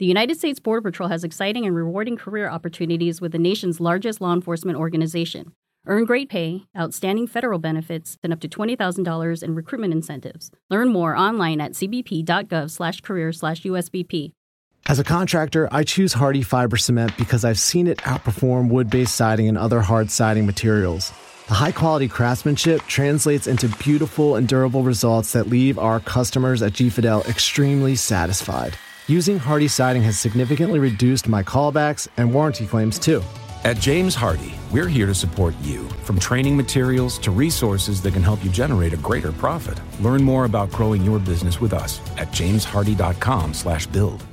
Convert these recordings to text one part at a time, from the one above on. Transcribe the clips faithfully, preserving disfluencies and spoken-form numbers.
The United States Border Patrol has exciting and rewarding career opportunities with the nation's largest law enforcement organization. Earn great pay, outstanding federal benefits, and up to twenty thousand dollars in recruitment incentives. Learn more online at c b p dot gov slash career slash U S B P. As a contractor, I choose Hardie Fiber Cement because I've seen it outperform wood-based siding and other hard siding materials. The high-quality craftsmanship translates into beautiful and durable results that leave our customers at GFidel extremely satisfied. Using Hardie siding has significantly reduced my callbacks and warranty claims, too. At James Hardie, we're here to support you, from training materials to resources that can help you generate a greater profit. Learn more about growing your business with us at james hardie dot com slash build.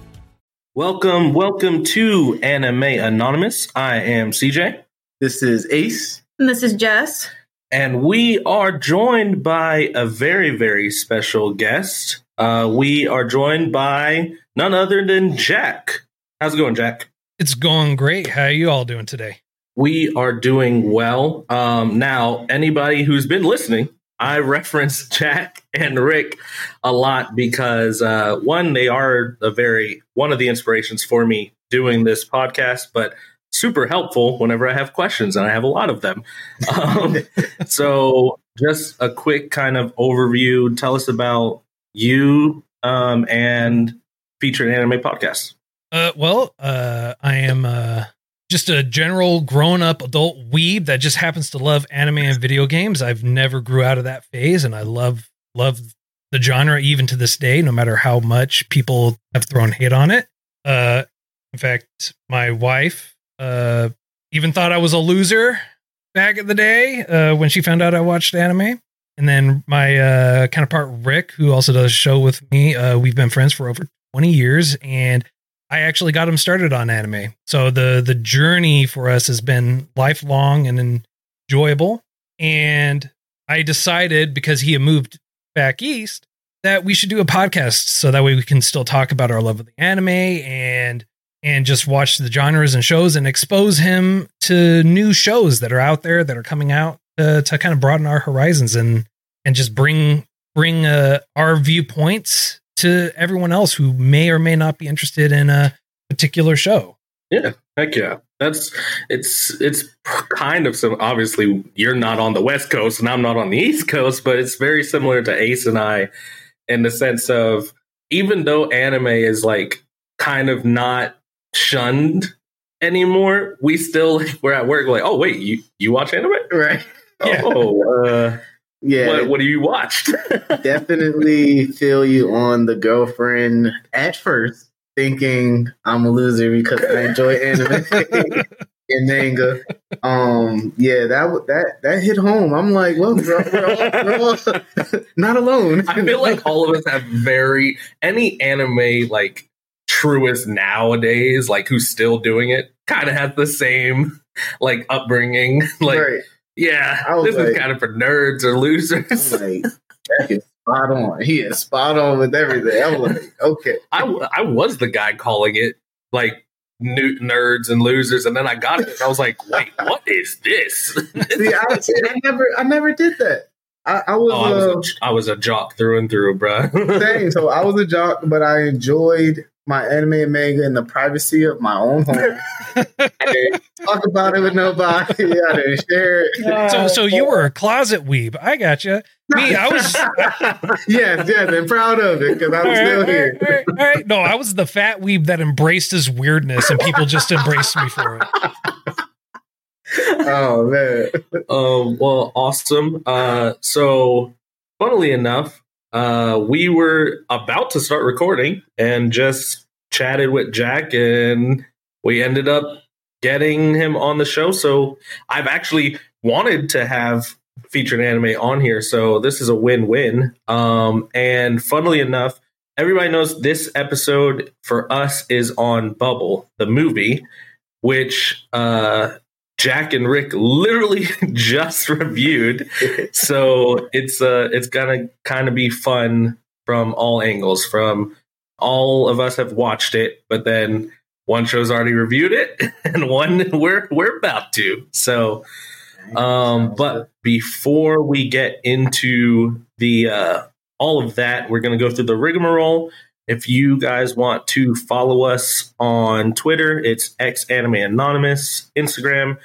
Welcome, welcome to Anime Anonymous. I am C J. This is Ace. And this is Jess. And we are joined by a very, very special guest. Uh, we are joined by none other than Jack. How's it going, Jack? It's going great. How are you all doing today? We are doing well. Um, now, anybody who's been listening, I reference Jack and Rick a lot because, uh, one, they are a very one of the inspirations for me doing this podcast, but super helpful whenever I have questions, and I have a lot of them. Um, so just a quick kind of overview. Tell us about you um, and Featured Anime Podcast. Uh, well, uh, I am uh, just a general grown-up adult weeb that just happens to love anime and video games. I've never grew out of that phase, and I love love the genre even to this day, no matter how much people have thrown hate on it. Uh, in fact, my wife uh, even thought I was a loser back in the day uh, when she found out I watched anime. And then my uh, counterpart, Rick, who also does a show with me, uh, we've been friends for over twenty years, and I actually got him started on anime. So the, the journey for us has been lifelong and enjoyable. And I decided, because he had moved back east, that we should do a podcast. So that way we can still talk about our love of the anime and, and just watch the genres and shows and expose him to new shows that are out there that are coming out uh, to kind of broaden our horizons and, and just bring, bring uh, our viewpoints to everyone else who may or may not be interested in a particular show. Yeah. Heck yeah. That's it's, it's kind of some, obviously you're not on the West Coast and I'm not on the East Coast, but it's very similar to Ace and I in the sense of, even though anime is like kind of not shunned anymore, we still, we're at work like, oh wait, you, you watch anime? Right. Yeah. Oh, uh, Yeah, what, what do you watch? Definitely feel you on the girlfriend at first thinking I'm a loser because I enjoy anime and manga. Um, yeah, that that that hit home. I'm like, well, we're, we're, all, we're all not alone. I feel like all of us have very any anime like truest nowadays, like who's still doing it, kind of has the same like upbringing, like. Right. Yeah, this like, is kind of for nerds or losers. Like, Jack is spot on. He is spot on with everything. I'm like, okay. I, I was the guy calling it, like, new, nerds and losers, and then I got it, and I was like, wait, what is this? See, I, I, never, I never did that. I, I, was, oh, I, was uh, a, I was a jock through and through, bro. Same, so I was a jock, but I enjoyed my anime and manga in the privacy of my own home. Talk about it with nobody. I didn't share it. So, so you were a closet weeb. I got you. Me, I was. yes, yes, and proud of it because I was all still right, here. All right, all right. No, I was the fat weeb that embraced his weirdness, and people just embraced me for it. Oh man. Um. Well, awesome. Uh. So, funnily enough, uh, we were about to start recording and just chatted with Jack, and we ended up getting him on the show. So I've actually wanted to have Featured Anime on here. So this is a win-win. Um, and funnily enough, everybody knows this episode for us is on Bubble, the movie, which uh, Jack and Rick literally just reviewed. So it's uh, it's going to kind of be fun from all angles. From all of us have watched it, but then one show's already reviewed it, and one we're we're about to. So, um, but before we get into the uh, all of that, we're going to go through the rigmarole. If you guys want to follow us on Twitter, it's X Anime Anonymous. Instagram,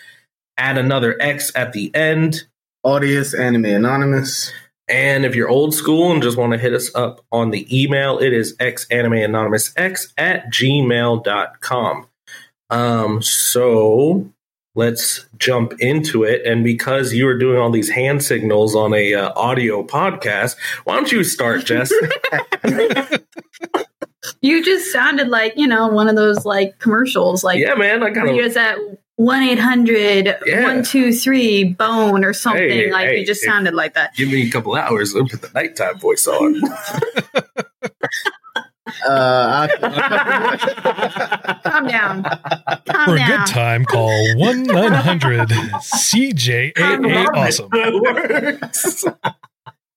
add another X at the end. Audience, Anime Anonymous. And if you're old school and just want to hit us up on the email, it is X Anime Anonymous X at gmail dot com. Um, so let's jump into it. And because you are doing all these hand signals on a uh, audio podcast, why don't you start, Jess? You just sounded like, you know, one of those like commercials. Like, yeah, man, I got it. one eight hundred one two three bone or something. Hey, like hey, you just hey, sounded like that. Give me a couple hours. I'll put the nighttime voice on. uh, I- Calm down. Calm For down. a good time, call one nine hundred C J A A awesome.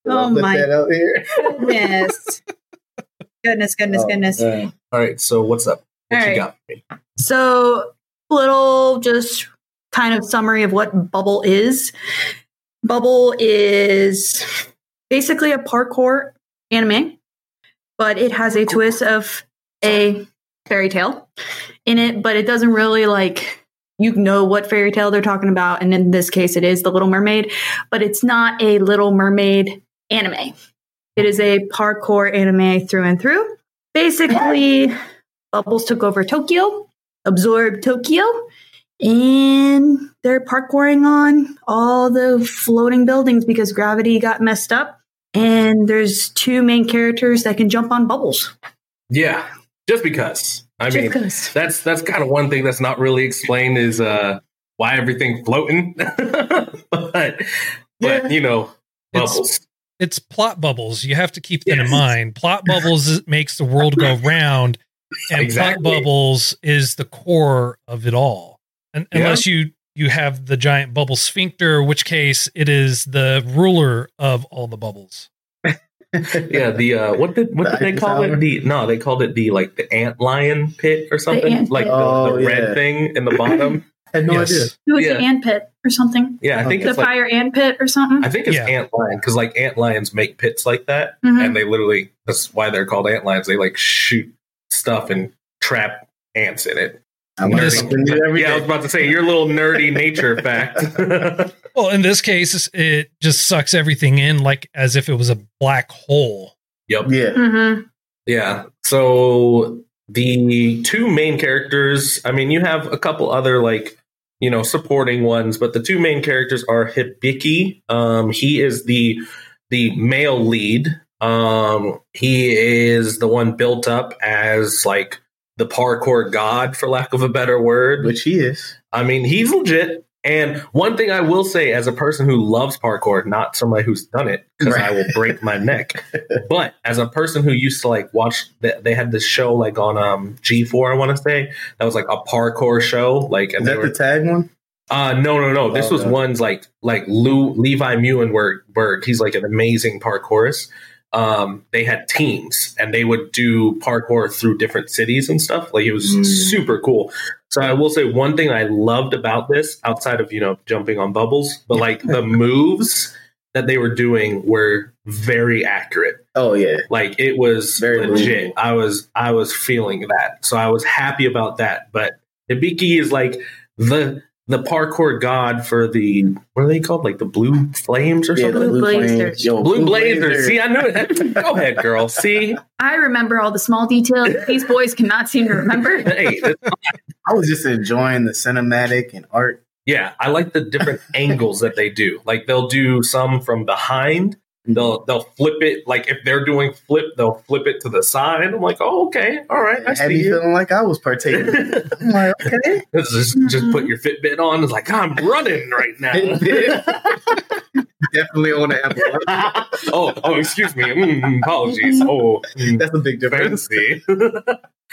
Oh my goodness. Goodness, goodness, oh, goodness. Man. All right. So what's up? What All you right. got for me? So little just kind of summary of what Bubble is. Bubble is basically a parkour anime, but it has a twist of a fairy tale in it, but it doesn't really like, you know what fairy tale they're talking about. And in this case, it is The Little Mermaid, but it's not a Little Mermaid anime. It is a parkour anime through and through. Basically, Bubbles took over Tokyo. Absorb Tokyo, and they're parkouring on all the floating buildings because gravity got messed up, and there's two main characters that can jump on bubbles. Yeah, just because. I just mean, cause. that's that's kind of one thing that's not really explained is uh, why everything's floating. but but yeah. you know, bubbles. It's, it's plot bubbles. You have to keep that yes. in mind. Plot bubbles makes the world go round. And exactly. plot bubbles is the core of it all. And yeah. unless you, you have the giant bubble sphincter, in which case it is the ruler of all the bubbles. yeah. The, uh, what did, what did they call it? The, no, they called it the, like the ant lion pit or something, the like the, oh, the red yeah. thing in the bottom. I had no yes. idea. It was yeah. the ant pit or something. Yeah. I think okay. it's the like, fire ant pit or something. I think it's yeah. ant lion. Cause like ant lions make pits like that. Mm-hmm. And they literally, that's why they're called ant lions. They like shoot stuff and trap ants in it. I'm nerdy. Yeah, I was about to say your little nerdy nature fact. Well, in this case, it just sucks everything in, like as if it was a black hole. Yep. Yeah. Mm-hmm. Yeah. So the two main characters. I mean, you have a couple other like you know supporting ones, but the two main characters are Hibiki. Um, he is the the male lead. Um, he is the one built up as like the parkour god, for lack of a better word, which he is. I mean, he's legit. And one thing I will say as a person who loves parkour, not somebody who's done it because right. I will break my neck, but as a person who used to like watch, th- they had this show like on, um, G four, I want to say that was like a parkour show. Like, and is that were, the tag one? Uh, no, no, no. This oh, was no. one's like, like Lou, Levi Muenberg. He's like an amazing parkourist. Um, they had teams and they would do parkour through different cities and stuff. Like it was mm. super cool. So I will say one thing I loved about this outside of, you know, jumping on bubbles, but like the moves that they were doing were very accurate. Oh yeah. Like it was very legit. Brutal. I was, I was feeling that. So I was happy about that. But Hibiki is like the, the parkour god for the, what are they called? Like the Blue Flames or yeah, something? Blue Blazers. Yo, Blue, Blue Blazers. Blazers. See, I knew that. Go ahead, girl. See? I remember all the small details these boys cannot seem to remember. Hey, I was just enjoying the cinematic and art. Yeah, I like the different angles that they do. Like they'll do some from behind. They'll they'll flip it. Like if they're doing flip, they'll flip it to the side. I'm like, oh, okay. All right. I see you. Feeling like I was partaking. I'm like, okay. Just, mm-hmm. just put your Fitbit on. It's like, I'm running right now. Definitely on the Apple. oh, oh, excuse me. Mm, apologies. Oh, that's a big difference. Fancy.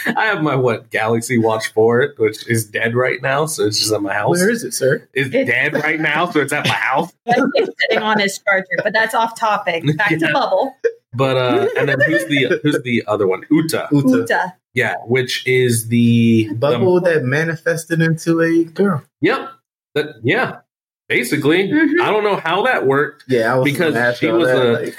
I have my, what, Galaxy Watch four, which is dead right now, so it's just at my house. Where is it, sir? It's, it's dead right now, so it's at my house. It's sitting on his charger, but that's off topic. Back yeah. to Bubble. But, uh, and then who's the who's the other one? Uta. Uta. Uta. Yeah, which is the... Bubble the, that manifested into a girl. Yep. That, yeah, basically. Mm-hmm. I don't know how that worked. Yeah, I was because she was that,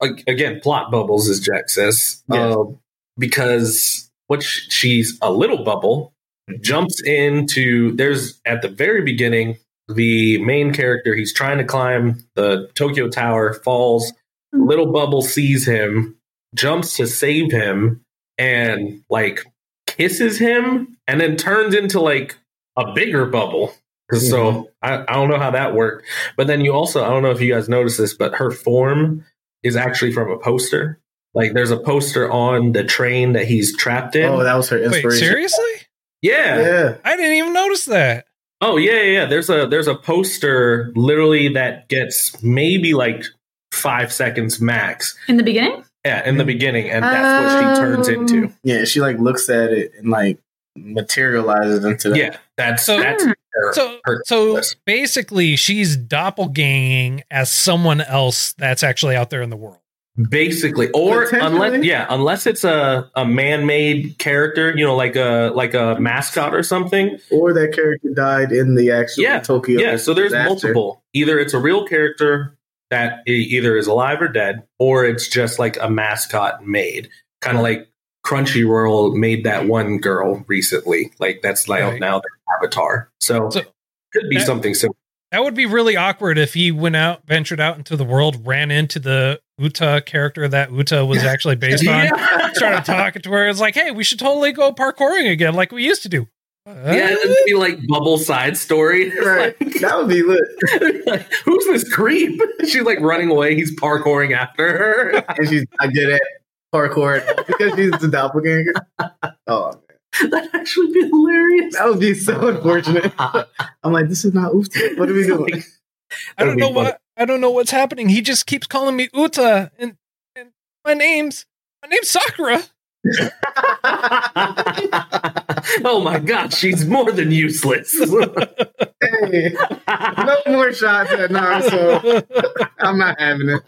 a... Like... Again, plot bubbles, as Jack says. Yeah. Um, because what sh- she's a little bubble jumps into, there's at the very beginning, the main character, he's trying to climb the Tokyo Tower, falls, little bubble sees him, jumps to save him, and like kisses him, and then turns into like a bigger bubble. So I, I don't know how that worked. But then you also, I don't know if you guys noticed this, but her form is actually from a poster. Like there's a poster on the train that he's trapped in. Oh, that was her inspiration. Wait, seriously? Yeah. yeah. I didn't even notice that. Oh, yeah, yeah. There's a there's a poster literally that gets maybe like five seconds max. In the beginning? Yeah, in the beginning. And that's oh. what she turns into. Yeah, she like looks at it and like materializes into that. Yeah, that's so, that's her, so, her so basically she's doppelganging as someone else that's actually out there in the world. Basically, or unless yeah, unless it's a, a man-made character, you know, like a like a mascot or something, or that character died in the actual yeah, Tokyo. Yeah, so there's disaster. Multiple. Either it's a real character that either is alive or dead, or it's just like a mascot made, kind of like Crunchyroll made that one girl recently. Like that's like right. now their avatar. So, so could be that, something similar. That would be really awkward if he went out, ventured out into the world, ran into the Uta character that Uta was actually based yeah. on, started talking to her. It's like, hey, we should totally go parkouring again, like we used to do. Yeah, it'd be like Bubble side story. Right. Like, that would be lit. Like, who's this creep? She's like running away. He's parkouring after her, and she's I did it. Parkour because she's the doppelganger. Oh, man. That'd actually be hilarious. That would be so unfortunate. I'm like, this is not Uta. What are we doing? Like, I don't know funny. what I don't know what's happening. He just keeps calling me Uta, and, and my name's my name's Sakura. Oh my god, she's more than useless. Hey, no more shots at Naruto. I'm not having it.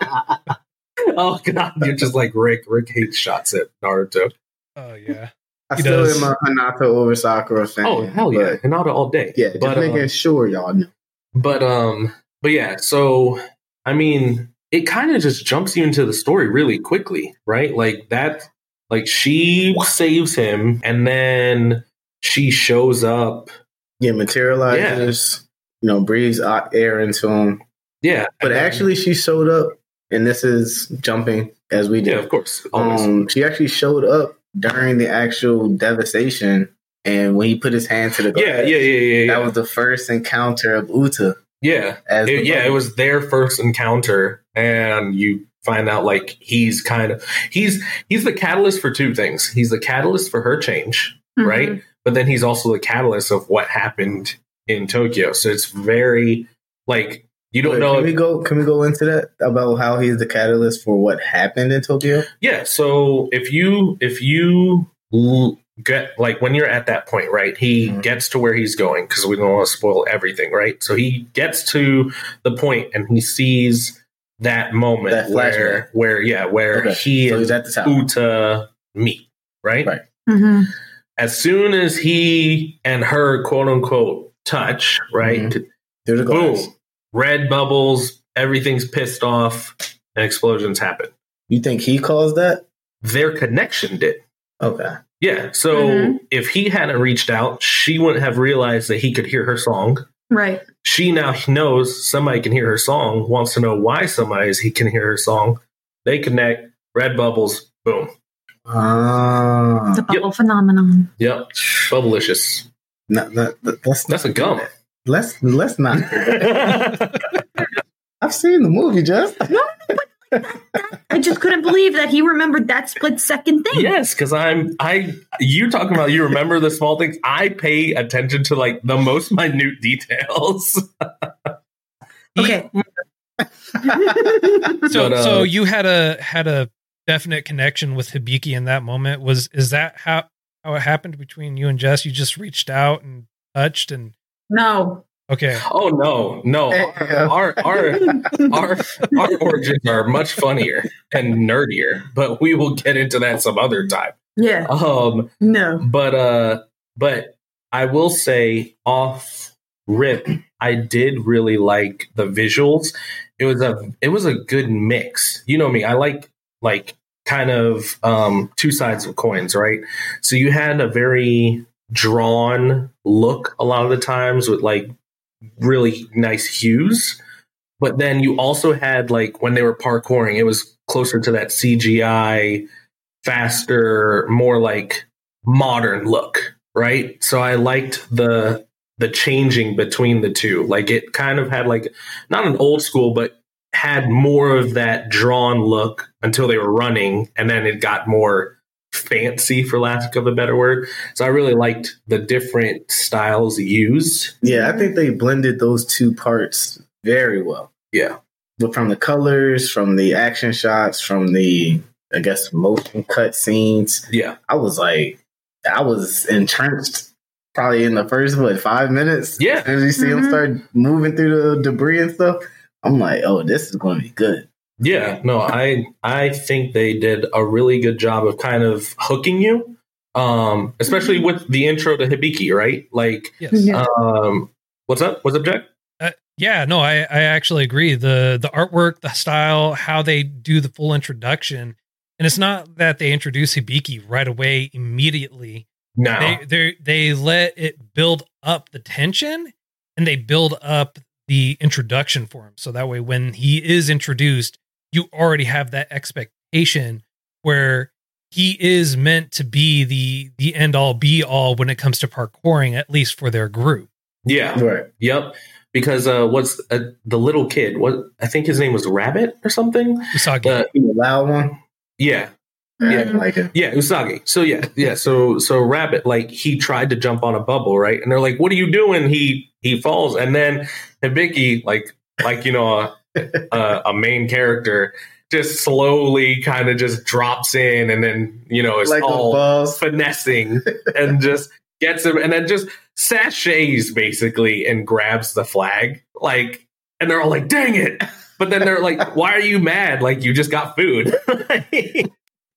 Oh god, you're just like Rick. Rick hates shots at Naruto. Oh yeah, I he still does. am a Hinata over Sakura fan. Oh hell yeah, Hinata all day. Yeah, just but, making um, sure y'all know. But um, but yeah. So I mean, it kind of just jumps you into the story really quickly, right? Like that. Like she saves him, and then she shows up. Yeah, materializes. Yeah. You know, breathes air into him. Yeah, but then, actually, she showed up. And this is jumping as we do. Yeah, of course. Um, she actually showed up during the actual devastation. And when he put his hand to the glass, yeah, yeah, yeah, yeah, yeah. that was the first encounter of Uta. Yeah. As it, yeah, it was their first encounter. And you find out like he's kind of he's he's the catalyst for two things. He's the catalyst for her change. Mm-hmm. Right. But then he's also the catalyst of what happened in Tokyo. So it's very like. You don't Wait, know. Can if, we go? Can we go into that about how he's the catalyst for what happened in Tokyo? Yeah. So if you if you get like when you're at that point, right? He mm-hmm. gets to where he's going because we don't want to spoil everything, right? So he gets to the point and he sees that moment that where where yeah where okay. he so and Uta meet, right? Right. Mm-hmm. As soon as he and her quote unquote touch, right? Mm-hmm. There's a boom. Red bubbles, everything's pissed off, and explosions happen. You think he caused that? Their connection did. Okay. Yeah, so mm-hmm. if he hadn't reached out, she wouldn't have realized that he could hear her song. Right. She now knows somebody can hear her song, wants to know why somebody is, he can hear her song. They connect, red bubbles, boom. Uh, the bubble yep. phenomenon. Yep, bubblicious. No, no, that's, that's a gum. Let's let's not. I've seen the movie, just. No, but I just couldn't believe that he remembered that split second thing. Yes, because I'm I. You talking about you remember the small things? I pay attention to like the most minute details. Okay. so but, uh, so you had a had a definite connection with Hibiki in that moment. Was is that how how it happened between you and Jess? You just reached out and touched and. No. Okay. Oh no, no. Our our our, our our origins are much funnier and nerdier, but we will get into that some other time. Yeah. Um no. But uh but I will say off rip, I did really like the visuals. It was a it was a good mix. You know me, I like like kind of um, two sides of coins, right? So you had a very drawn look a lot of the times with like really nice hues. But then you also had like when they were parkouring, it was closer to that C G I, faster, more like modern look, right? So I liked the the changing between the two. Like it kind of had like not an old school, but had more of that drawn look until they were running, and then it got more fancy, for lack of a better word. So I really liked the different styles used. Yeah, I think they blended those two parts very well. Yeah. But from the colors, from the action shots, from the, I guess, motion cut scenes. Yeah. I was like, I was entranced probably in the first, what, five minutes? Yeah. As you see mm-hmm. them start moving through the debris and stuff, I'm like, oh, this is going to be good. Yeah. No, I I think they did a really good job of kind of hooking you, um, especially with the intro to Hibiki, right? Like, yes. yeah. um, what's up? What's up, Jack? Yeah, no, I, I actually agree. The the artwork, the style, how they do the full introduction. And it's not that they introduce Hibiki right away immediately. No. They they they let it build up the tension, and they build up the introduction for him. So that way when he is introduced, you already have that expectation where he is meant to be the the end all be all when it comes to parkouring, at least for their group. Yeah. Right. Yep. Because uh, what's uh, the little kid? What I think his name was Rabbit or something. Usagi, uh, the loud one. Yeah, I yeah, like it. Yeah, Usagi. So yeah, yeah. So so Rabbit, like he tried to jump on a bubble, right? And they're like, "What are you doing?" He he falls, and then Hibiki, like like you know, a, a, a main character, just slowly kind of just drops in, and then you know, it's like all finessing and just gets him, and then just sachets basically and grabs the flag, like, and they're all like, dang it. But then they're like, why are you mad? Like, you just got food.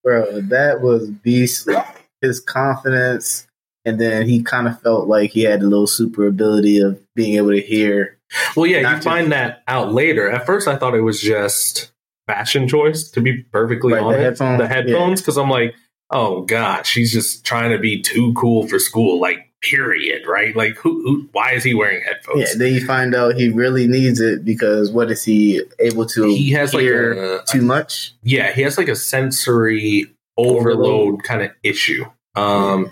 Bro, that was beastly. His confidence, and then he kind of felt like he had a little super ability of being able to hear. Well, yeah, you just find that out later. At first I thought it was just fashion choice, to be perfectly like honest, the headphones, because yeah. I'm like, oh god, she's just trying to be too cool for school, like, period, right? Like, who, who? Why is he wearing headphones? Yeah, then you find out he really needs it, because what is he able to he has hear like a, too much? Yeah, he has like a sensory overload, overload. kind of issue. Um, mm-hmm.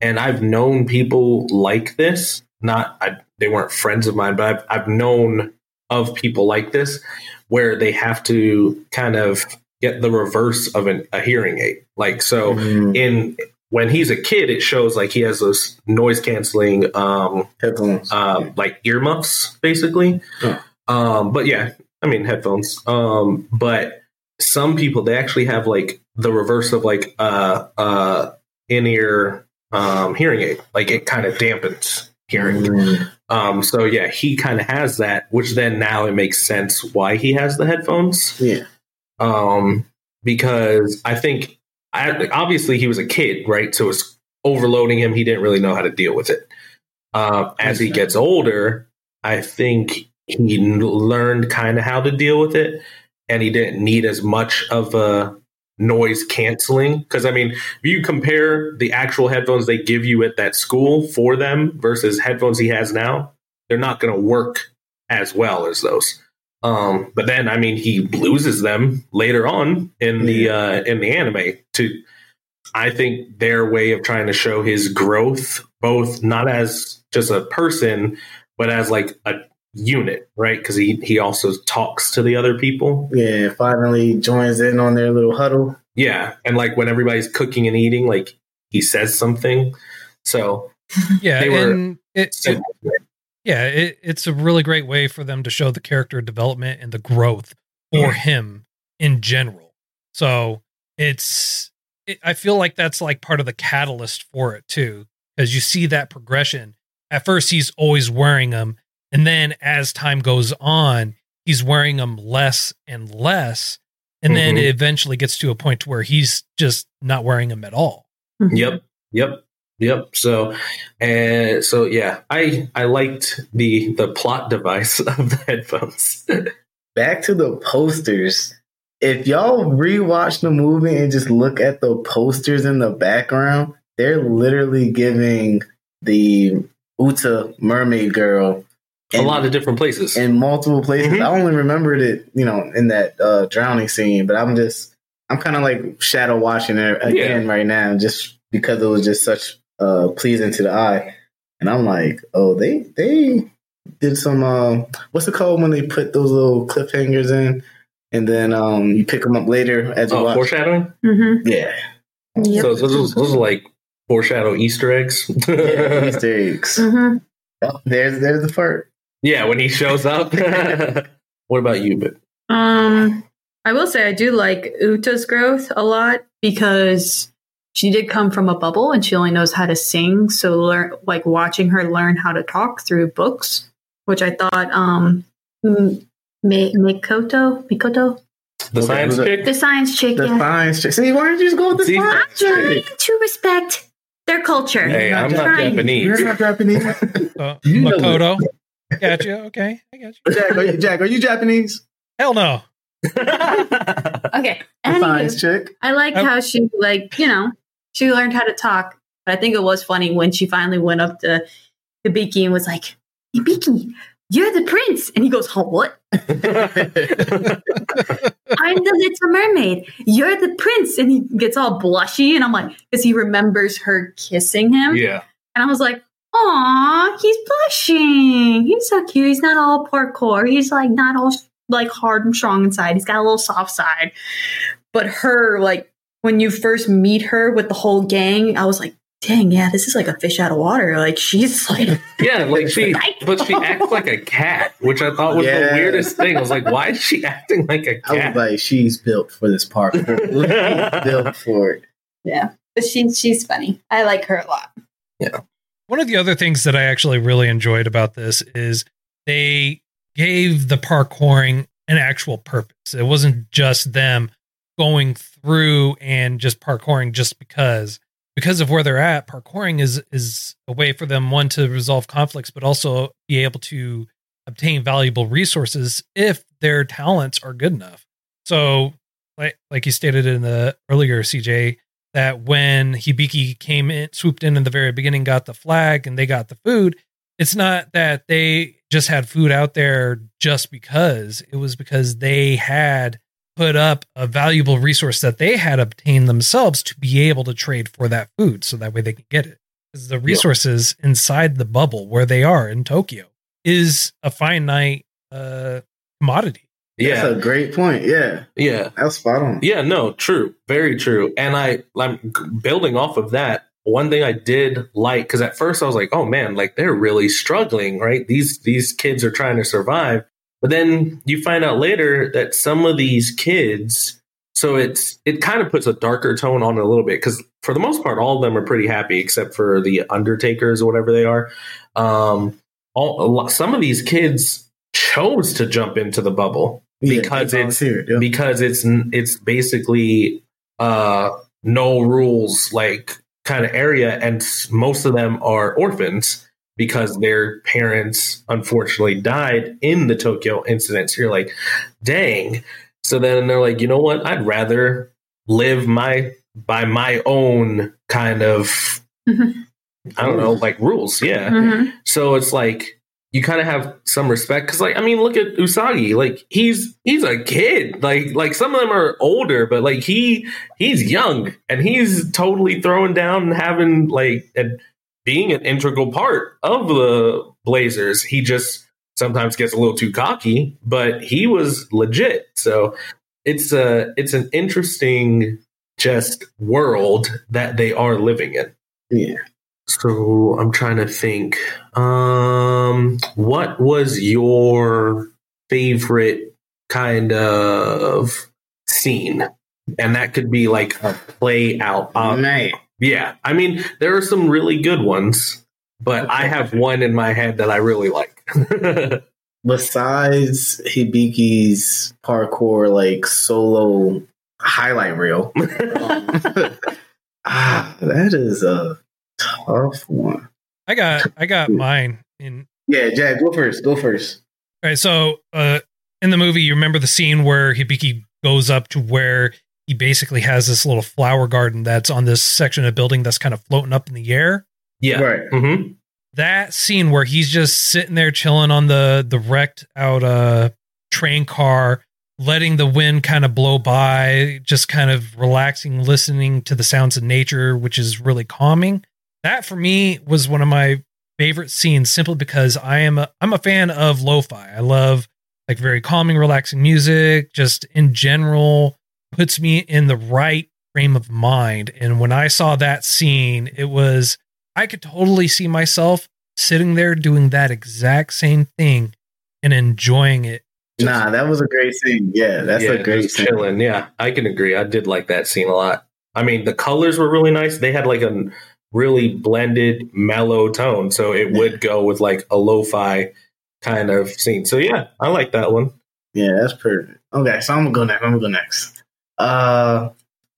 And I've known people like this. Not I, they weren't friends of mine, but I've, I've known of people like this where they have to kind of get the reverse of an, a hearing aid. Like, so mm-hmm. in... when he's a kid, it shows like he has those noise canceling, um, headphones, uh, yeah. like earmuffs, basically. Yeah. Um, but yeah, I mean headphones. Um, but some people, they actually have like the reverse of like uh, uh, in ear um, hearing aid. Like it kind of dampens hearing. Mm-hmm. Um, so yeah, he kind of has that, which then now it makes sense why he has the headphones. Yeah, um, because I think. I, obviously, he was a kid, right? So it's overloading him. He didn't really know how to deal with it. Uh, as he gets older, I think he learned kind of how to deal with it, and he didn't need as much of a noise canceling. Because, I mean, if you compare the actual headphones they give you at that school for them versus headphones he has now, they're not going to work as well as those. Um, but then, I mean, he loses them later on in the uh, in the anime. To, I think, their way of trying to show his growth, both not as just a person, but as like a unit, right? Because he, he also talks to the other people. Yeah, finally joins in on their little huddle. Yeah, and like when everybody's cooking and eating, like he says something. So yeah, they were. And it, so- it- Yeah, it, it's a really great way for them to show the character development and the growth for him in general. So it's, it, I feel like that's like part of the catalyst for it too, because you see that progression. At first, he's always wearing them. And then as time goes on, he's wearing them less and less. And mm-hmm. then it eventually gets to a point where he's just not wearing them at all. Yep. Yep. Yep. So, and uh, so, yeah, I I liked the the plot device of the headphones. Back to the posters. if y'all rewatch the movie and just look at the posters in the background, they're literally giving the Uta mermaid girl in, a lot of different places. In multiple places. Mm-hmm. I only remembered it, you know, in that uh, drowning scene, but I'm just, I'm kind of like shadow watching it again yeah. right now just because it was just such uh, pleasing to the eye. And I'm like, oh, they they did some, uh, what's it called when they put those little cliffhangers in? And then um, you pick them up later as you oh, watch. Foreshadowing? Mm-hmm. Yeah. Yep. So those, those are like foreshadow Easter eggs. yeah, Easter eggs. Mm-hmm. Oh, there's, there's the part. Yeah, when he shows up. What about you, Bib? Um, I will say I do like Uta's growth a lot because she did come from a bubble and she only knows how to sing. So learn, like watching her learn how to talk through books, which I thought um, M- Makoto, Makoto. The okay, science chick? The science chick, The yeah. science chick. See, why don't you just go with the See, science chick? I'm trying to respect their culture. Hey, I'm, I'm not trying. Japanese. You're not Japanese. uh, you Makoto. Gotcha. Okay. I got you. Jack, are you, Jack, are you Japanese? Hell no. Okay. Science chick. I like oh. how she, like, you know, she learned how to talk. But I think it was funny when she finally went up to Hibiki and was like, Hibiki, you're the prince. And he goes, oh, what? I'm the little mermaid. You're the prince. And he gets all blushy. And I'm like, because he remembers her kissing him. Yeah. And I was like, aw, he's blushing. He's so cute. He's not all parkour. He's like not all like hard and strong inside. He's got a little soft side. But her, like when you first meet her with the whole gang, I was like, dang, yeah, this is like a fish out of water. Like she's like, yeah, like she, but she acts like a cat, which I thought was yeah. the weirdest thing. I was like, why is she acting like a cat? I was like, she's built for this park. built for it. Yeah, but she she's funny. I like her a lot. Yeah. One of the other things that I actually really enjoyed about this is they gave the parkouring an actual purpose. It wasn't just them going through and just parkouring just because, because of where they're at. Parkouring is, is a way for them, one, to resolve conflicts, but also be able to obtain valuable resources if their talents are good enough. So like, like you stated in the earlier, C J, that when Hibiki came in, swooped in in the very beginning, got the flag and they got the food. It's not that they just had food out there just because. It was because they had put up a valuable resource that they had obtained themselves to be able to trade for that food. So that way they could get it. Because the resources yeah. inside the bubble where they are in Tokyo is a finite uh, commodity. Yeah. That's a great point. Yeah. Yeah. That's spot on. Yeah, no, true. Very true. And I, I'm building off of that. One thing I did like, because at first I was like, oh man, like they're really struggling, right? These these kids are trying to survive. But then you find out later that some of these kids, so it's it kind of puts a darker tone on it a little bit, because for the most part, all of them are pretty happy, except for the Undertakers or whatever they are. Um, all, a lot, some of these kids chose to jump into the bubble. Because yeah, it's here, yeah. because it's it's basically uh, no rules like kind of area, and most of them are orphans because their parents unfortunately died in the Tokyo incident. So you're like, dang. So then they're like, you know what? I'd rather live my by my own kind of mm-hmm. I don't know, like rules. Yeah. Mm-hmm. So it's like, you kind of have some respect because, like, I mean, look at Usagi. Like, he's he's a kid. Like, like some of them are older, but like he he's young and he's totally throwing down and having like and being an integral part of the Blazers. He just sometimes gets a little too cocky, but he was legit. So it's a it's an interesting just world that they are living in. Yeah. So I'm trying to think, um, what was your favorite kind of scene? And that could be like a play out. Um, nice. Yeah. I mean, there are some really good ones, but I have one in my head that I really like. Besides Hibiki's parkour, like solo highlight reel. um, ah, that is a tough one. I got I got mine in Yeah, Jack, go first. Go first. All right, so uh in the movie, you remember the scene where Hibiki goes up to where he basically has this little flower garden that's on this section of building that's kind of floating up in the air. Yeah. Right. Mm-hmm. That scene where he's just sitting there chilling on the, the wrecked out uh, train car, letting the wind kind of blow by, just kind of relaxing, listening to the sounds of nature, which is really calming. That for me was one of my favorite scenes, simply because I am a, I'm a fan of lo-fi. I love like very calming, relaxing music, just in general puts me in the right frame of mind. And when I saw that scene, it was, I could totally see myself sitting there doing that exact same thing and enjoying it. Just nah, that was a great scene. Yeah, that's yeah, a great scene. Chilling. Yeah, I can agree. I did like that scene a lot. I mean, the colors were really nice. They had like a really blended, mellow tone. So it would go with like a lo-fi kind of scene. So yeah, I like that one. Yeah, that's perfect. Okay, so I'm going to go next. I'm going to go next. Uh,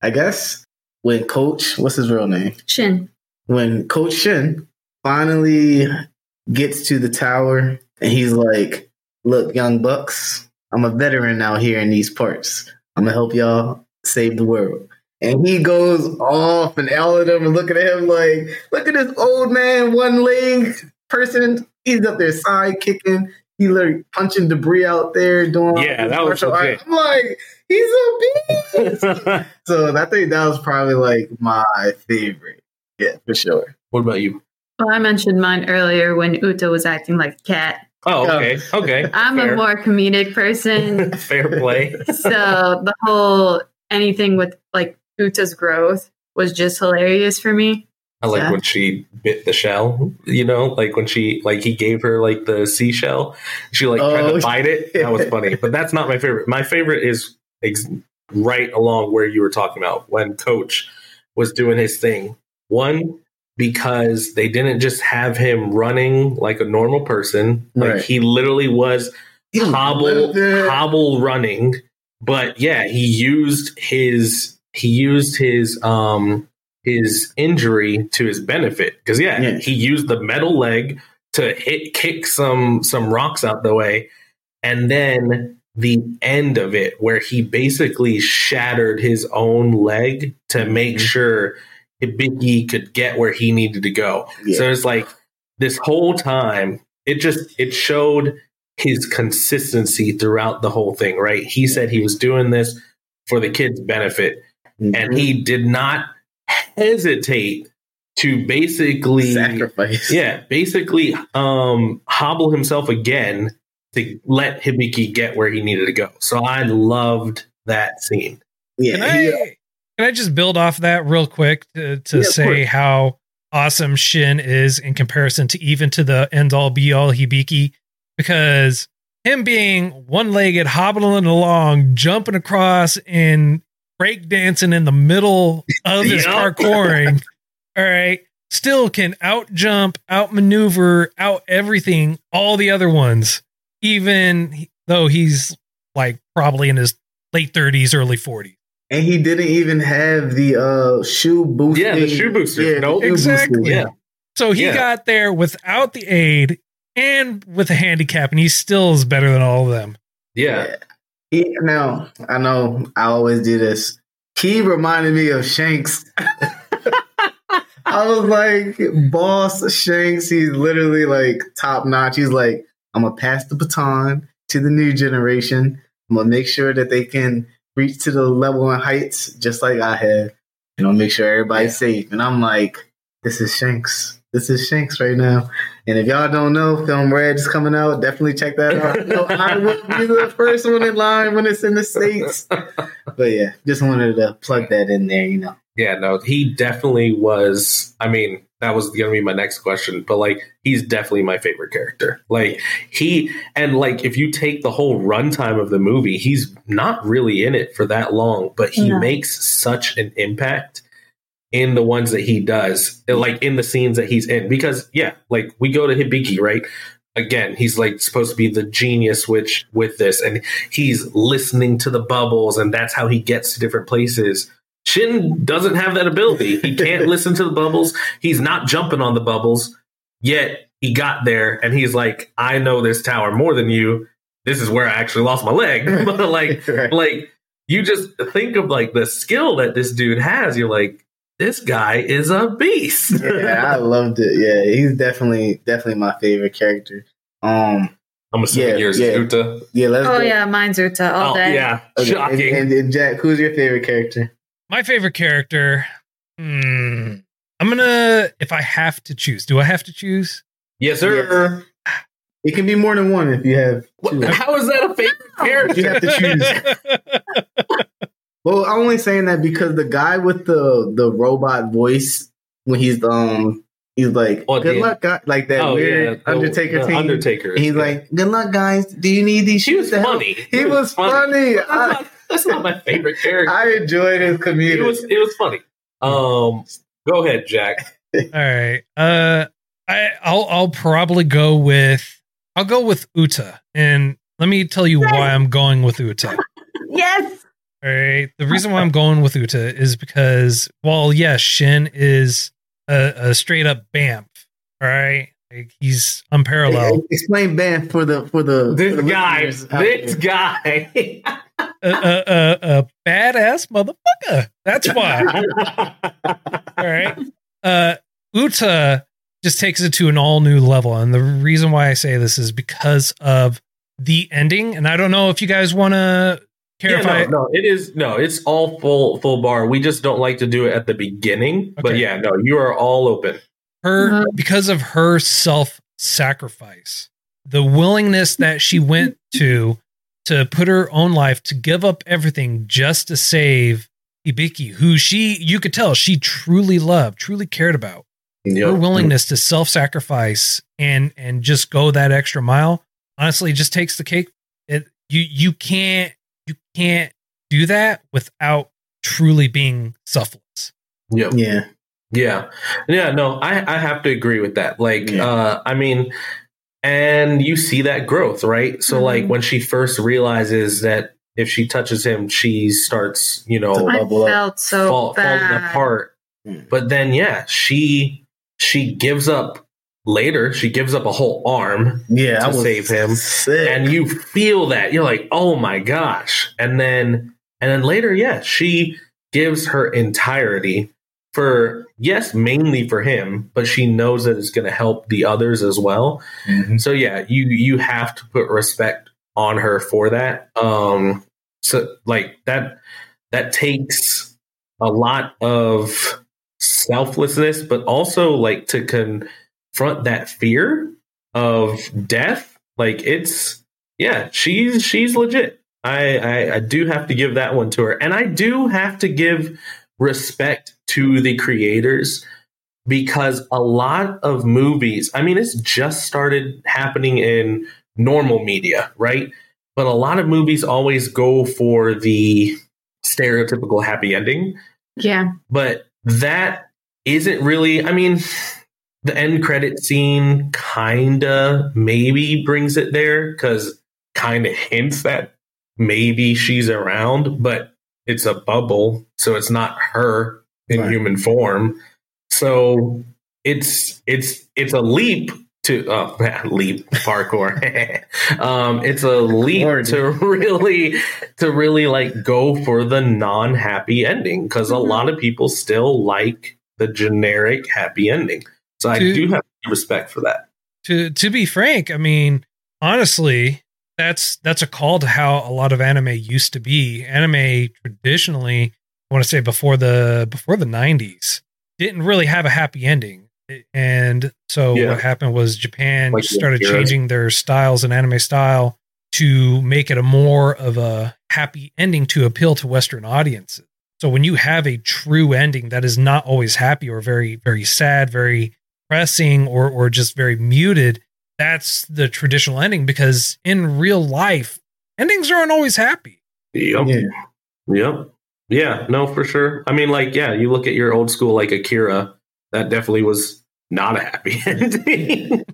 I guess when Coach, what's his real name? Shin. When Coach Shin finally gets to the tower and he's like, "Look, young bucks, I'm a veteran out here in these parts. I'm going to help y'all save the world." And he goes off and all of them are looking at him like, look at this old man, one leg person. He's up there side kicking. He's like punching debris out there doing yeah, that was martial art. I'm like, he's a beast. So I think that was probably like my favorite. Yeah, for sure. What about you? Well, I mentioned mine earlier when Uta was acting like a cat. Oh, okay. Okay. I'm Fair. a more comedic person. Fair play. So the whole anything with like Uta's growth was just hilarious for me. I like yeah. when she bit the shell, you know, like when she like he gave her like the seashell. She like oh, tried to bite it. That was funny. But that's not my favorite. My favorite is ex- right along where you were talking about when Coach was doing his thing. One, because they didn't just have him running like a normal person. Like right. He literally was hobble, hobble running. But yeah, he used his he used his um his injury to his benefit. Because yeah, yeah, he used the metal leg to hit kick some some rocks out the way, and then the end of it where he basically shattered his own leg to make sure Hibiki could get where he needed to go. Yeah. So it's like this whole time, it just it showed his consistency throughout the whole thing, right? He said he was doing this for the kids' benefit, mm-hmm. and he did not hesitate to basically sacrifice. Yeah, basically um, hobble himself again to let Hibiki get where he needed to go. So I loved that scene. Yeah. Can I just build off that real quick to, to yeah, say how awesome Shin is in comparison to even to the end all be all Hibiki? Because him being one legged, hobbling along, jumping across and break dancing in the middle of his parkouring, all right, still can out jump, out maneuver, out everything, all the other ones, even though he's like probably in his late thirties, early forties. And he didn't even have the uh, shoe booster. Yeah, the shoe booster. Yeah, nope. Exactly. Booster. Yeah. So he yeah. got there without the aid and with a handicap, and he still is better than all of them. Yeah. yeah. He, now, I know I always do this. He reminded me of Shanks. I was like, boss Shanks, he's literally like top notch. He's like, I'm going to pass the baton to the new generation. I'm going to make sure that they can reach to the level and heights just like I had, you know, make sure everybody's safe. And I'm like, this is Shanks. This is Shanks right now. And if y'all don't know, Film Red is coming out. Definitely check that out. No, I will be the first one in line when it's in the States. But yeah, just wanted to plug that in there, you know. Yeah, no, he definitely was. I mean, that was going to be my next question, but like, he's definitely my favorite character. Like he, and like, if you take the whole runtime of the movie, he's not really in it for that long, but he yeah. makes such an impact in the ones that he does, like in the scenes that he's in, because yeah, like we go to Hibiki, right? Again, he's like supposed to be the genius which with this, and he's listening to the bubbles, and that's how he gets to different places. Shin doesn't have that ability. He can't listen to the bubbles. He's not jumping on the bubbles. Yet he got there and he's like, I know this tower more than you. This is where I actually lost my leg. But like, right. like you just think of like the skill that this dude has. You're like, this guy is a beast. Yeah, I loved it. Yeah, he's definitely definitely my favorite character. Um, I'm assuming yeah, yours yeah. is Uta. Yeah, let's oh, go. yeah, mine's Uta all oh, day. Yeah, okay. Shocking. And, and, and Jack, who's your favorite character? My favorite character? Hmm. I'm going to, if I have to choose, do I have to choose? Yes, sir. Yes. It can be more than one if you have two. How is that a favorite character? You have to choose. Well, I'm only saying that because the guy with the, the robot voice, when he's um he's like, oh, good yeah. luck, guy. Like that oh, weird yeah. Undertaker the, team. Undertaker. He's yeah. like, good luck, guys. Do you need these? He was funny. He was funny. funny. I, that's, not, that's not my favorite character. I enjoyed his community. It was, it was funny. Um, go ahead, Jack. All right. Uh, I, I'll I'll probably go with I'll go with Uta, and let me tell you why I'm going with Uta. Yes. All right. The reason why I'm going with Uta is because, while yes, Shin is a, a straight up B A M F. All right, like, he's unparalleled. Explain B A M F for the for the this for the guy. This guy. a, a, a, a badass motherfucker. That's why. All right. Uh, Uta just takes it to an all new level, and the reason why I say this is because of the ending. And I don't know if you guys want to. Yeah, no, no, it is no, it's all full full bar. We just don't like to do it at the beginning. Okay. But yeah, no, you are all open. Her because of her self-sacrifice, the willingness that she went to to put her own life, to give up everything just to save Hibiki, who she you could tell she truly loved, truly cared about. Yep. Her willingness to self-sacrifice and and just go that extra mile, honestly, just takes the cake. It you you can't You can't do that without truly being selfless. Yep. Yeah. Yeah. Yeah. No, I, I have to agree with that. Like, yeah. uh, I mean, and you see that growth, right? So, mm-hmm. like, when she first realizes that if she touches him, she starts, you know, I bubble felt up, so fall, falling apart. Mm. But then, yeah, she she gives up. Later, she gives up a whole arm yeah, to save him, sick. And you feel that you're like, "Oh my gosh!" And then, and then later, yeah, she gives her entirety for yes, mainly for him, but she knows that it's going to help the others as well. Mm-hmm. So yeah, you you have to put respect on her for that. Um, so like that that takes a lot of selflessness, but also like to con. Front that fear of death. Like it's yeah she's she's legit. I, I I do have to give that one to her, and I do have to give respect to the creators, because a lot of movies, I mean, it's just started happening in normal media, right? But a lot of movies always go for the stereotypical happy ending. Yeah, but that isn't really, I mean, the end credit scene kinda maybe brings it there, because kinda hints that maybe she's around, but it's a bubble, so it's not her in right. human form. So it's it's it's a leap to oh leap parkour. um, it's a leap Lord. to really to really like go for the non-happy ending, because mm-hmm. a lot of people still like the generic happy ending. So I to, do have respect for that. To to be frank, I mean, honestly, that's that's a call to how a lot of anime used to be. Anime traditionally, I want to say before the before the nineties, didn't really have a happy ending. And so yeah. what happened was Japan like started Akira. changing their styles and anime style to make it a more of a happy ending to appeal to Western audiences. So when you have a true ending that is not always happy or very, very sad, very pressing or or just very muted, that's the traditional ending, because in real life endings aren't always happy. Yep. Yeah. Yep. Yeah, no, for sure. I mean, like, yeah, you look at your old school like Akira, that definitely was not a happy ending.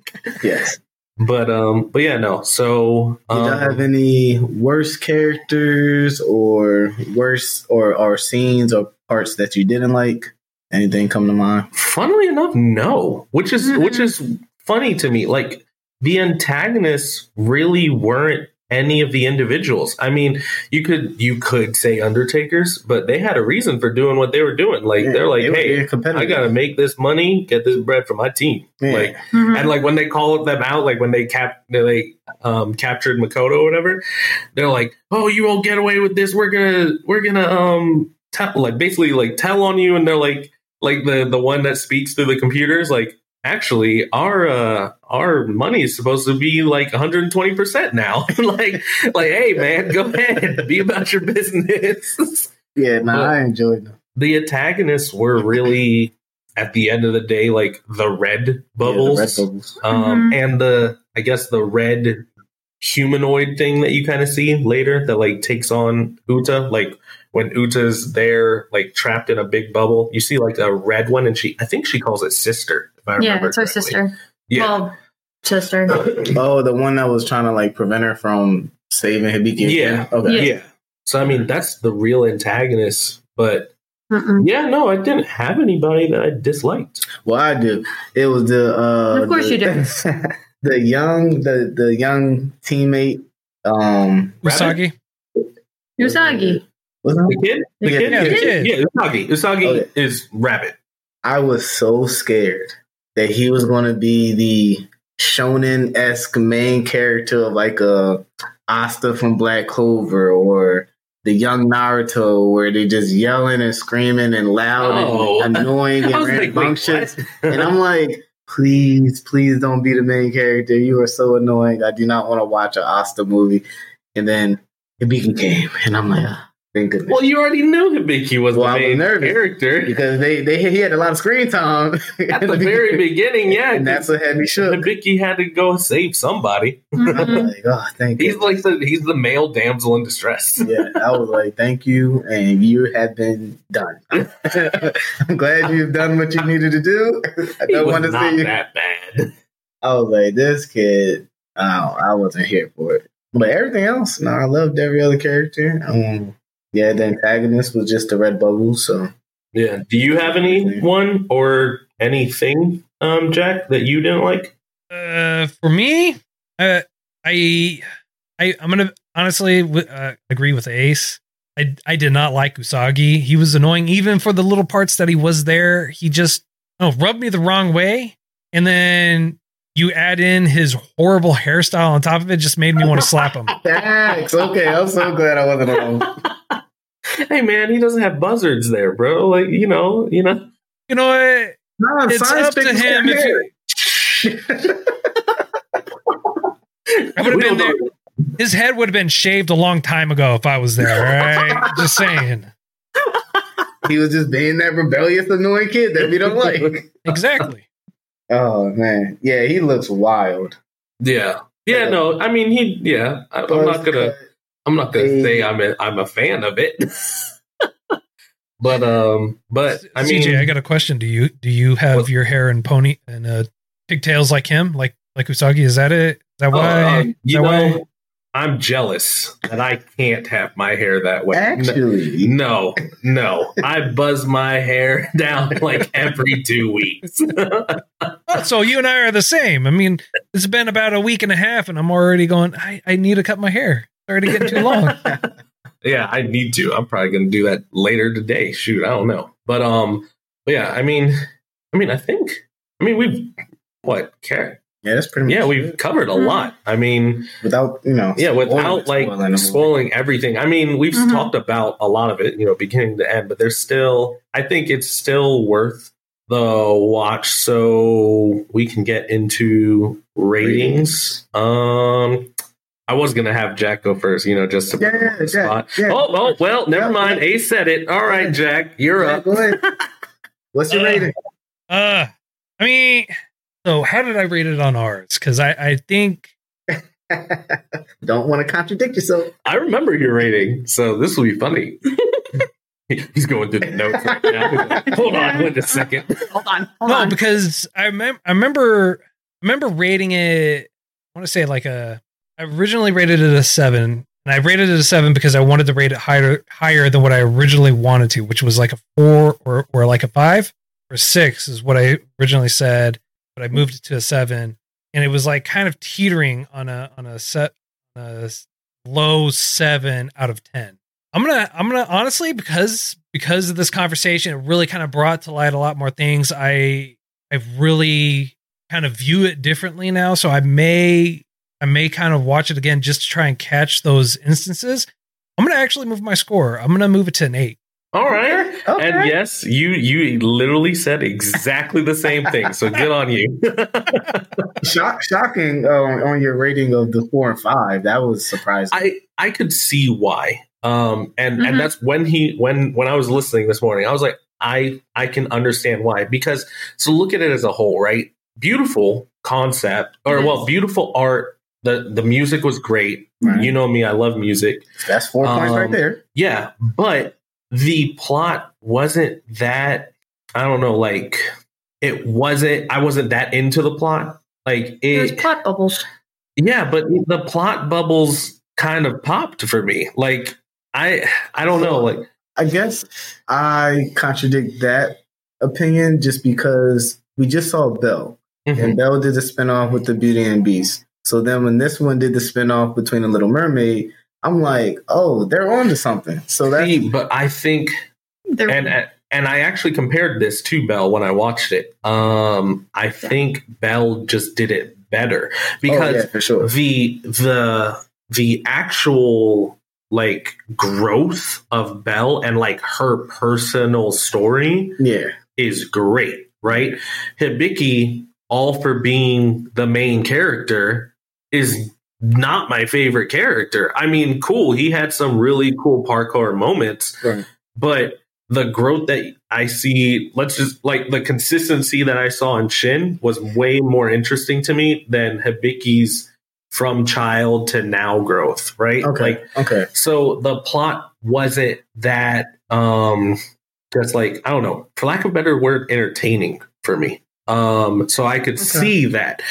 Yes. But um but yeah, no. So um, do you have any worse characters or worse or, or scenes or parts that you didn't like? Anything come to mind? Funnily enough, no. Which is mm-hmm. which is funny to me. Like, the antagonists really weren't any of the individuals. I mean, you could you could say Undertakers, but they had a reason for doing what they were doing. Like yeah, they're like, hey, I gotta make this money, get this bread for my team. Yeah. Like mm-hmm. and like when they called them out, like when they cap they like, um, captured Makoto or whatever, they're like, oh, you won't get away with this. We're gonna we're gonna um tell, like basically like tell on you. And they're like like the the one that speaks through the computers like. Actually, our uh, our money is supposed to be like one hundred twenty percent now. like, like, hey, man, go ahead. Be about your business. Yeah, no, nah, I enjoyed them. The antagonists were really, at the end of the day, like the red bubbles. Yeah, the red bubbles. Um, mm-hmm. And the, I guess, the red humanoid thing that you kind of see later that, like, takes on Uta. Like, when Uta's there, like, trapped in a big bubble, you see, like, a red one. And she, I think she calls it Sister. Yeah, it's her correctly. sister. Yeah, well, sister. Oh, the one that was trying to like prevent her from saving Hibiki. Yeah, okay. yeah. yeah. So I mean, that's the real antagonist. But Mm-mm. yeah, no, I didn't have anybody that I disliked. Well, I do. It was the uh, of course the, you do. the young, the the young teammate, um, Usagi. Usagi. What's the kid? The yeah, kid. Yeah, the kid. Yeah, Usagi. Usagi okay. is Rabbit. I was so scared that he was going to be the shonen-esque main character of like a Asta from Black Clover or the young Naruto where they just yelling and screaming and loud oh. and annoying and rambunctious. Like, and I'm like, please, please don't be the main character. You are so annoying. I do not want to watch an Asta movie. And then Hibiki came and I'm like, ah. Well, you already knew Hibiki was well, the main was character because they, they he had a lot of screen time at the very beginning. Yeah, and that's what had me shook. Hibiki had to go save somebody. Mm-hmm. Like, oh, thank he's you. like the, he's the male damsel in distress. Yeah, I was like, thank you, and you have been done. I'm glad you've done what you needed to do. I don't want to see you that bad. I was like, this kid, oh, I wasn't here for it, but everything else, no, I loved every other character. Um, Yeah, the antagonist was just the red bubble, so... Yeah. Do you have anyone or anything, um, Jack, that you didn't like? Uh, for me, uh, I, I, I'm going to honestly uh, agree with Ace. I, I did not like Usagi. He was annoying, even for the little parts that he was there. He just oh, rubbed me the wrong way, and then... You add in his horrible hairstyle on top of it, just made me want to slap him. Thanks. Okay, I'm so glad I wasn't alone. Hey, man, he doesn't have buzzards there, bro. Like, you know, you know. You know what? No, it's up to him. I would have been there. His head would have been shaved a long time ago if I was there, right? Just saying. He was just being that rebellious, annoying kid that we don't like. Exactly. Oh man, yeah, he looks wild. Yeah, yeah, no, I mean he. Yeah, I, I'm not gonna. I'm not gonna say I'm a, I'm a fan of it. but um, but I mean, C J, I got a question. Do you do you have what? your hair and pony and uh, pigtails like him, like like Usagi? Is that it? Is that why? Uh, um, you that know, why? I'm jealous that I can't have my hair that way. Actually, no, no, no. I buzz my hair down like every two weeks. So you and I are the same. I mean, it's been about a week and a half and I'm already going, I, I need to cut my hair. It's already getting too long. Yeah, I need to. I'm probably going to do that later today. Shoot. I don't know. But, um, yeah, I mean, I mean, I think, I mean, we've what care. Yeah, that's pretty much Yeah, we've it. covered a lot. I mean, without, you know, yeah, without like spoiling, spoiling everything. I mean, we've mm-hmm. talked about a lot of it, you know, beginning to end, but there's still, I think it's still worth the watch so we can get into ratings. ratings. Um, I was going to have Jack go first, you know, just to yeah, put him on the Jack, spot. Jack, oh, oh, well, never yeah, mind. Yeah. Ace said it. All right, Jack, you're Jack, up. Go ahead. What's your uh, rating? Uh, I mean, So how did I rate it on ours? Because I, I think... Don't want to contradict yourself. I remember your rating, so this will be funny. He's going through the notes right now. Hold on, wait a second. Hold on, hold no, on. Because I, mem- I remember I remember rating it... I want to say like a... I originally rated it a seven, and I rated it a seven because I wanted to rate it higher higher than what I originally wanted to, which was like a four or, or like a five or six is what I originally said. But I moved it to a seven, and it was like kind of teetering on a on a set, a low seven out of ten. I'm gonna, I'm gonna honestly, because because of this conversation, it really kind of brought to light a lot more things. I, I really kind of view it differently now, so I may, I may kind of watch it again just to try and catch those instances. I'm gonna actually move my score. I'm gonna move it to an eight. All right. Okay. And yes, you you literally said exactly the same thing. So good on you. Shock, shocking uh, on your rating of the four and five. That was surprising. I, I could see why. Um, and, mm-hmm. and that's when he when when I was listening this morning, I was like, I I can understand why. Because so look at it as a whole, right? Beautiful concept, or yes. well, beautiful art. The the music was great. Right. You know me, I love music. That's four points um, right there. Yeah, but the plot wasn't that, I don't know, like, it wasn't, I wasn't that into the plot. Like, it was plot bubbles. Yeah, but the plot bubbles kind of popped for me. Like, I, I don't so, know. Like, I guess I contradict that opinion just because we just saw Belle. Mm-hmm. And Belle did the spinoff with the Beauty and Beast. So then when this one did the spinoff between the Little Mermaid, I'm like, oh, they're on to something. So that's See, but I think, they're- and and I actually compared this to Belle when I watched it. Um, I think Belle just did it better because oh, yeah, for sure. the the the actual like growth of Belle and like her personal story, yeah. is great, right? Hibiki, all for being the main character, is not my favorite character. I mean, cool. He had some really cool parkour moments, right. But the growth that I see, let's just like the consistency that I saw in Shin was way more interesting to me than Hibiki's from child to now growth. Right. Okay. Like, okay. So the plot wasn't that, um, just like, I don't know, for lack of a better word, entertaining for me. Um, so I could okay. see that,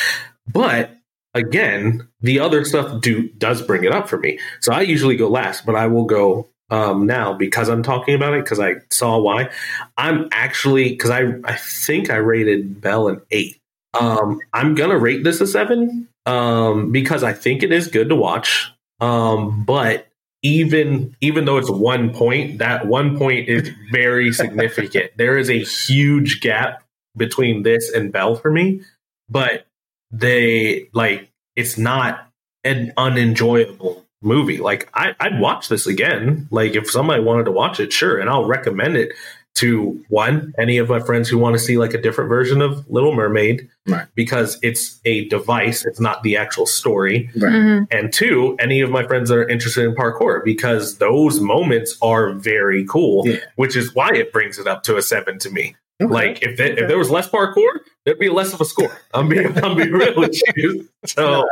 but again, the other stuff do does bring it up for me. So I usually go last, but I will go um, now because I'm talking about it, because I saw why. I'm actually, because I, I think I rated Belle an eight. Um, I'm going to rate this a seven um, because I think it is good to watch. Um, but even even though it's one point, that one point is very significant. There is a huge gap between this and Belle for me, but they like it's not an unenjoyable movie. Like I, I'd watch this again. Like if somebody wanted to watch it, sure, and I'll recommend it to one any of my friends who want to see like a different version of Little Mermaid, right. because it's a device. It's not the actual story. Right. Mm-hmm. And two, any of my friends that are interested in parkour because those moments are very cool, yeah. which is why it brings it up to a seven to me. Okay. Like if it, if there was less parkour, there'd be less of a score. I'm being I'm being real with you. So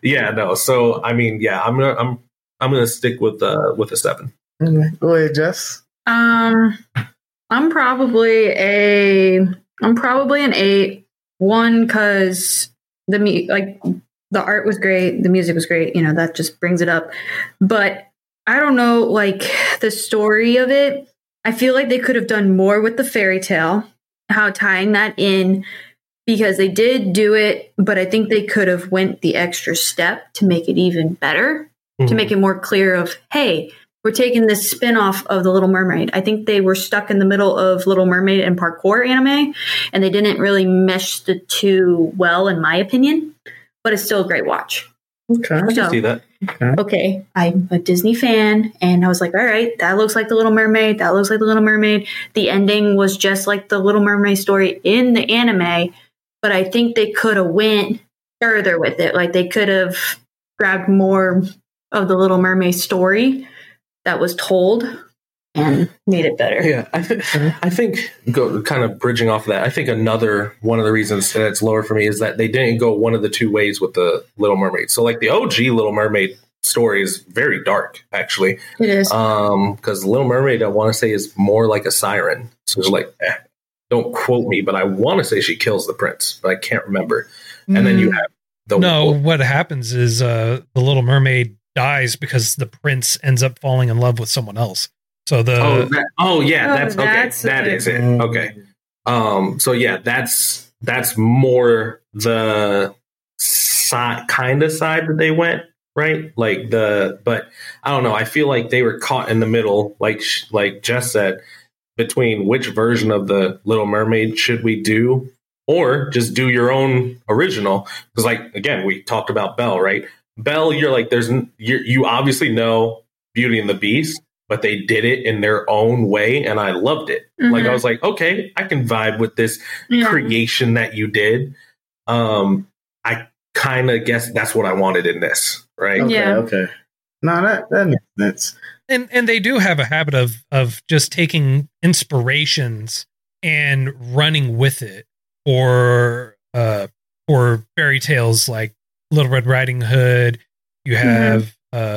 yeah, no. So I mean, yeah, I'm gonna I'm I'm gonna stick with uh with a seven. Okay. Go ahead, Jess. Um, I'm probably a I'm probably an eight. One, because the mu- like the art was great, the music was great. You know, that just brings it up. But I don't know, like the story of it. I feel like they could have done more with the fairy tale, how tying that in, because they did do it, but I think they could have went the extra step to make it even better, mm-hmm. to make it more clear of, hey, we're taking this spinoff of The Little Mermaid. I think they were stuck in the middle of Little Mermaid and parkour anime, and they didn't really mesh the two well, in my opinion, but it's still a great watch. Okay, I can see that. Okay. okay, I'm a Disney fan, and I was like, all right, that looks like The Little Mermaid. That looks like The Little Mermaid. The ending was just like The Little Mermaid story in the anime, but I think they could have went further with it. Like, they could have grabbed more of The Little Mermaid story that was told and made it better. Yeah, I, th- I think, go, kind of bridging off of that, I think another one of the reasons that it's lower for me is that they didn't go one of the two ways with the Little Mermaid. So, like, the O G Little Mermaid story is very dark, actually. It is. Because um, Little Mermaid, I want to say, is more like a siren. So, it's like, eh, don't quote me, but I want to say she kills the prince, but I can't remember. Mm. And then you have the... No, wolf. What happens is uh, the Little Mermaid dies because the prince ends up falling in love with someone else. So the oh, that, oh yeah, oh, that's okay. That's that it. is it. Okay. Um. So yeah, that's that's more the side, kind of side that they went right? Like the, but I don't know. I feel like they were caught in the middle, like, like Jess said, between which version of the Little Mermaid should we do, or just do your own original. Cause like, again, we talked about Belle, right? Belle, you're like, there's, you're, you obviously know Beauty and the Beast, but they did it in their own way. And I loved it. Mm-hmm. Like, I was like, okay, I can vibe with this yeah. creation that you did. Um, I kind of guess that's what I wanted in this. Right. Okay, yeah. Okay. No, that, that makes sense. And and they do have a habit of of just taking inspirations and running with it, or uh, or fairy tales like Little Red Riding Hood. You have mm-hmm.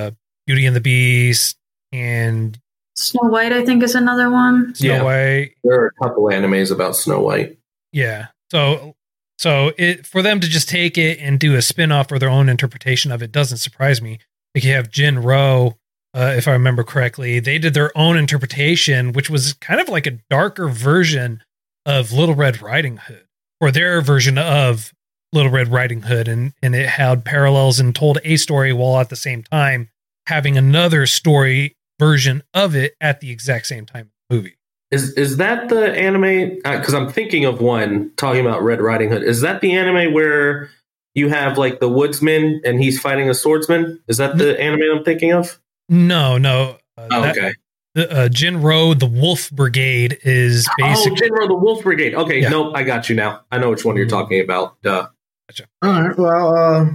uh, Beauty and the Beast and Snow White. I think is another one. Snow yeah. White. There are a couple animes about Snow White. Yeah. So. So it, for them to just take it and do a spin-off or their own interpretation of it doesn't surprise me. Like you have Jinro, uh, if I remember correctly, they did their own interpretation, which was kind of like a darker version of Little Red Riding Hood, or their version of Little Red Riding Hood. And, and it had parallels and told a story while at the same time having another story version of it at the exact same time in the movie. Is is that the anime? Because uh, I'm thinking of one talking about Red Riding Hood. Is that the anime where you have like the woodsman and he's fighting a swordsman? Is that the anime I'm thinking of? No, no. Uh, oh, that, okay. The, uh, Jinro, the Wolf Brigade is basically. Oh, Jinro, the Wolf Brigade. Okay, yeah. Nope, I got you now. I know which one you're talking about. Duh. Gotcha. All right. Well, uh,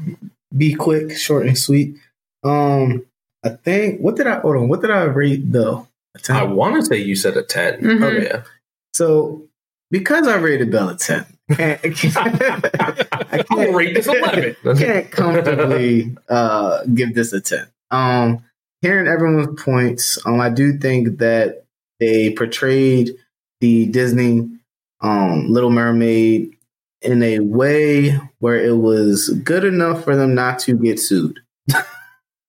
be quick, short and sweet. Um, I think. What did I hold on? What did I rate though? I want to say you said a ten. Mm-hmm. Oh, yeah. So, because I rated Belle a ten, can't, I can't, I can't rate this eleven. Can't comfortably uh, give this a ten. Um, hearing everyone's points, um, I do think that they portrayed the Disney um, Little Mermaid in a way where it was good enough for them not to get sued.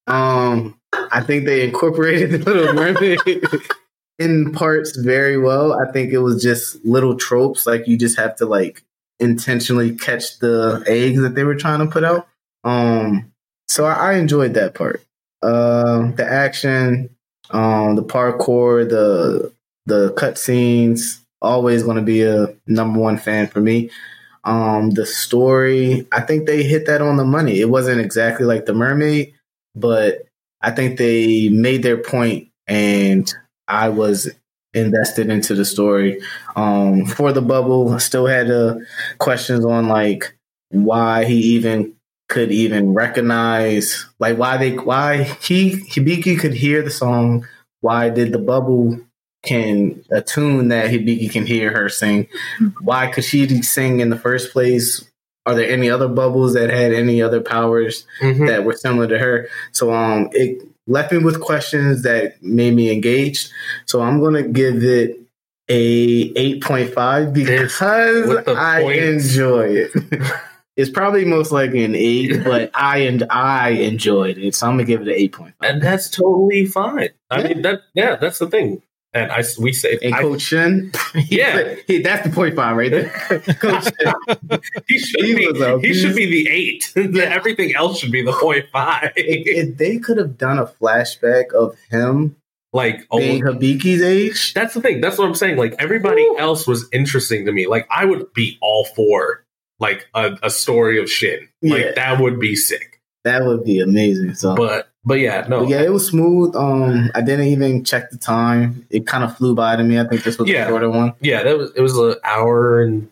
um. I think they incorporated the Little Mermaid in parts very well. I think it was just little tropes. Like you just have to like intentionally catch the eggs that they were trying to put out. Um, so I, I enjoyed that part. Uh, the action, um, the parkour, the, the cutscenes, always going to be a number one fan for me. Um, the story, I think they hit that on the money. It wasn't exactly like the Mermaid, but I think they made their point, and I was invested into the story. Um, for the bubble, I still had uh, questions on like why he even could even recognize, like why they, why he Hibiki could hear the song. Why did the bubble can attune that Hibiki can hear her sing? Why could she sing in the first place? Are there any other bubbles that had any other powers mm-hmm. that were similar to her? So um, it left me with questions that made me engaged. So I'm going to give it a eight point five because I enjoy it. It's probably most likely an eight, but I and I enjoyed it. So I'm going to give it an eight point five. And that's totally fine. I yeah. mean, that yeah, that's the thing. And I, we say, and I, Coach Shin, yeah, he, that's the point five right there. Coach Shin, he should he be, he piece. should be the eight. Yeah. Everything else should be the point five. If, if they could have done a flashback of him, like being old, Hibiki's age, that's the thing. That's what I'm saying. Like everybody Ooh. else was interesting to me. Like I would be all for like a, a story of Shin. Like yeah. that would be sick. That would be amazing. So, but. But yeah, no. But yeah, it was smooth. Um, I didn't even check the time. It kind of flew by to me. I think this was yeah. the shorter one. Yeah, that was. It was an hour and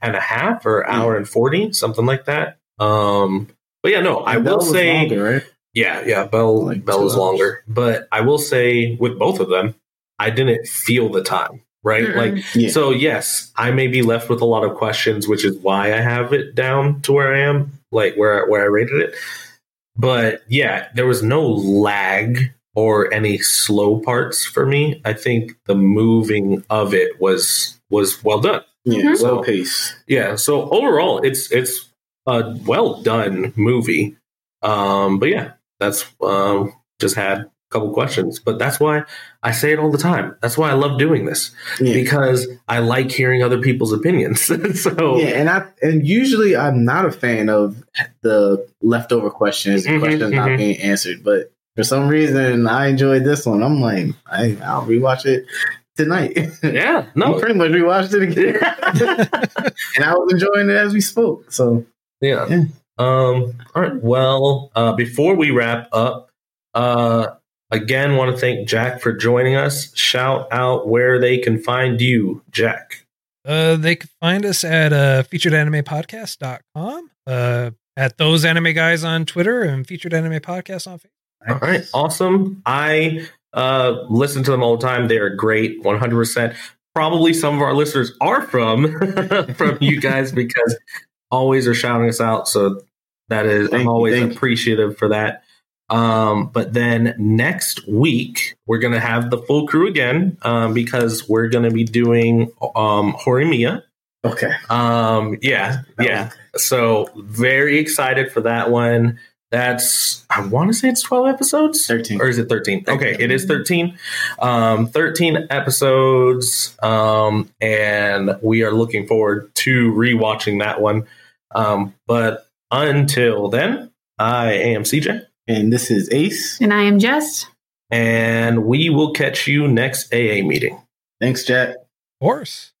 and a half, or hour yeah. and forty, something like that. Um, but yeah, no, I Belle will say, longer, right? yeah, yeah, Belle like Belle was longer. But I will say, with both of them, I didn't feel the time, right? Mm-hmm. Like, yeah. so yes, I may be left with a lot of questions, which is why I have it down to where I am, like where where I rated it. But yeah, there was no lag or any slow parts for me. I think the moving of it was was well done. Yeah, mm-hmm. well paced. Yeah, so overall, it's it's a well done movie. Um, but yeah, that's um, just had couple questions, but that's why I say it all the time. That's why I love doing this, yeah. because I like hearing other people's opinions. so yeah, and I and usually I'm not a fan of the leftover questions and mm-hmm, questions mm-hmm. not being answered, but for some reason I enjoyed this one. I'm like, I, I'll rewatch it tonight. Yeah, no, pretty much rewatched it again, and I was enjoying it as we spoke. So yeah. yeah. Um. All right. Well, uh, before we wrap up, uh. Again, want to thank Jack for joining us. Shout out where they can find you, Jack. Uh, they can find us at uh, featured anime podcast dot com, uh, at Those Anime Guys on Twitter, and Featured Anime Podcast on Facebook. All right, awesome. I uh, listen to them all the time. They are great, one hundred percent. Probably some of our listeners are from from you guys, because always are shouting us out. So that is, thank I'm always you, appreciative you. for that. Um, but then next week, we're going to have the full crew again, um, because we're going to be doing um, Horimiya. Okay. Um, yeah, yeah. So very excited for that one. That's, I want to say it's twelve episodes? thirteen. Or is it thirteen? Okay, it is thirteen. Um, thirteen episodes, um, and we are looking forward to rewatching that one. Um, but until then, I am C J. And this is Ace. And I am Jess. And we will catch you next A A meeting. Thanks, Jack. Of course.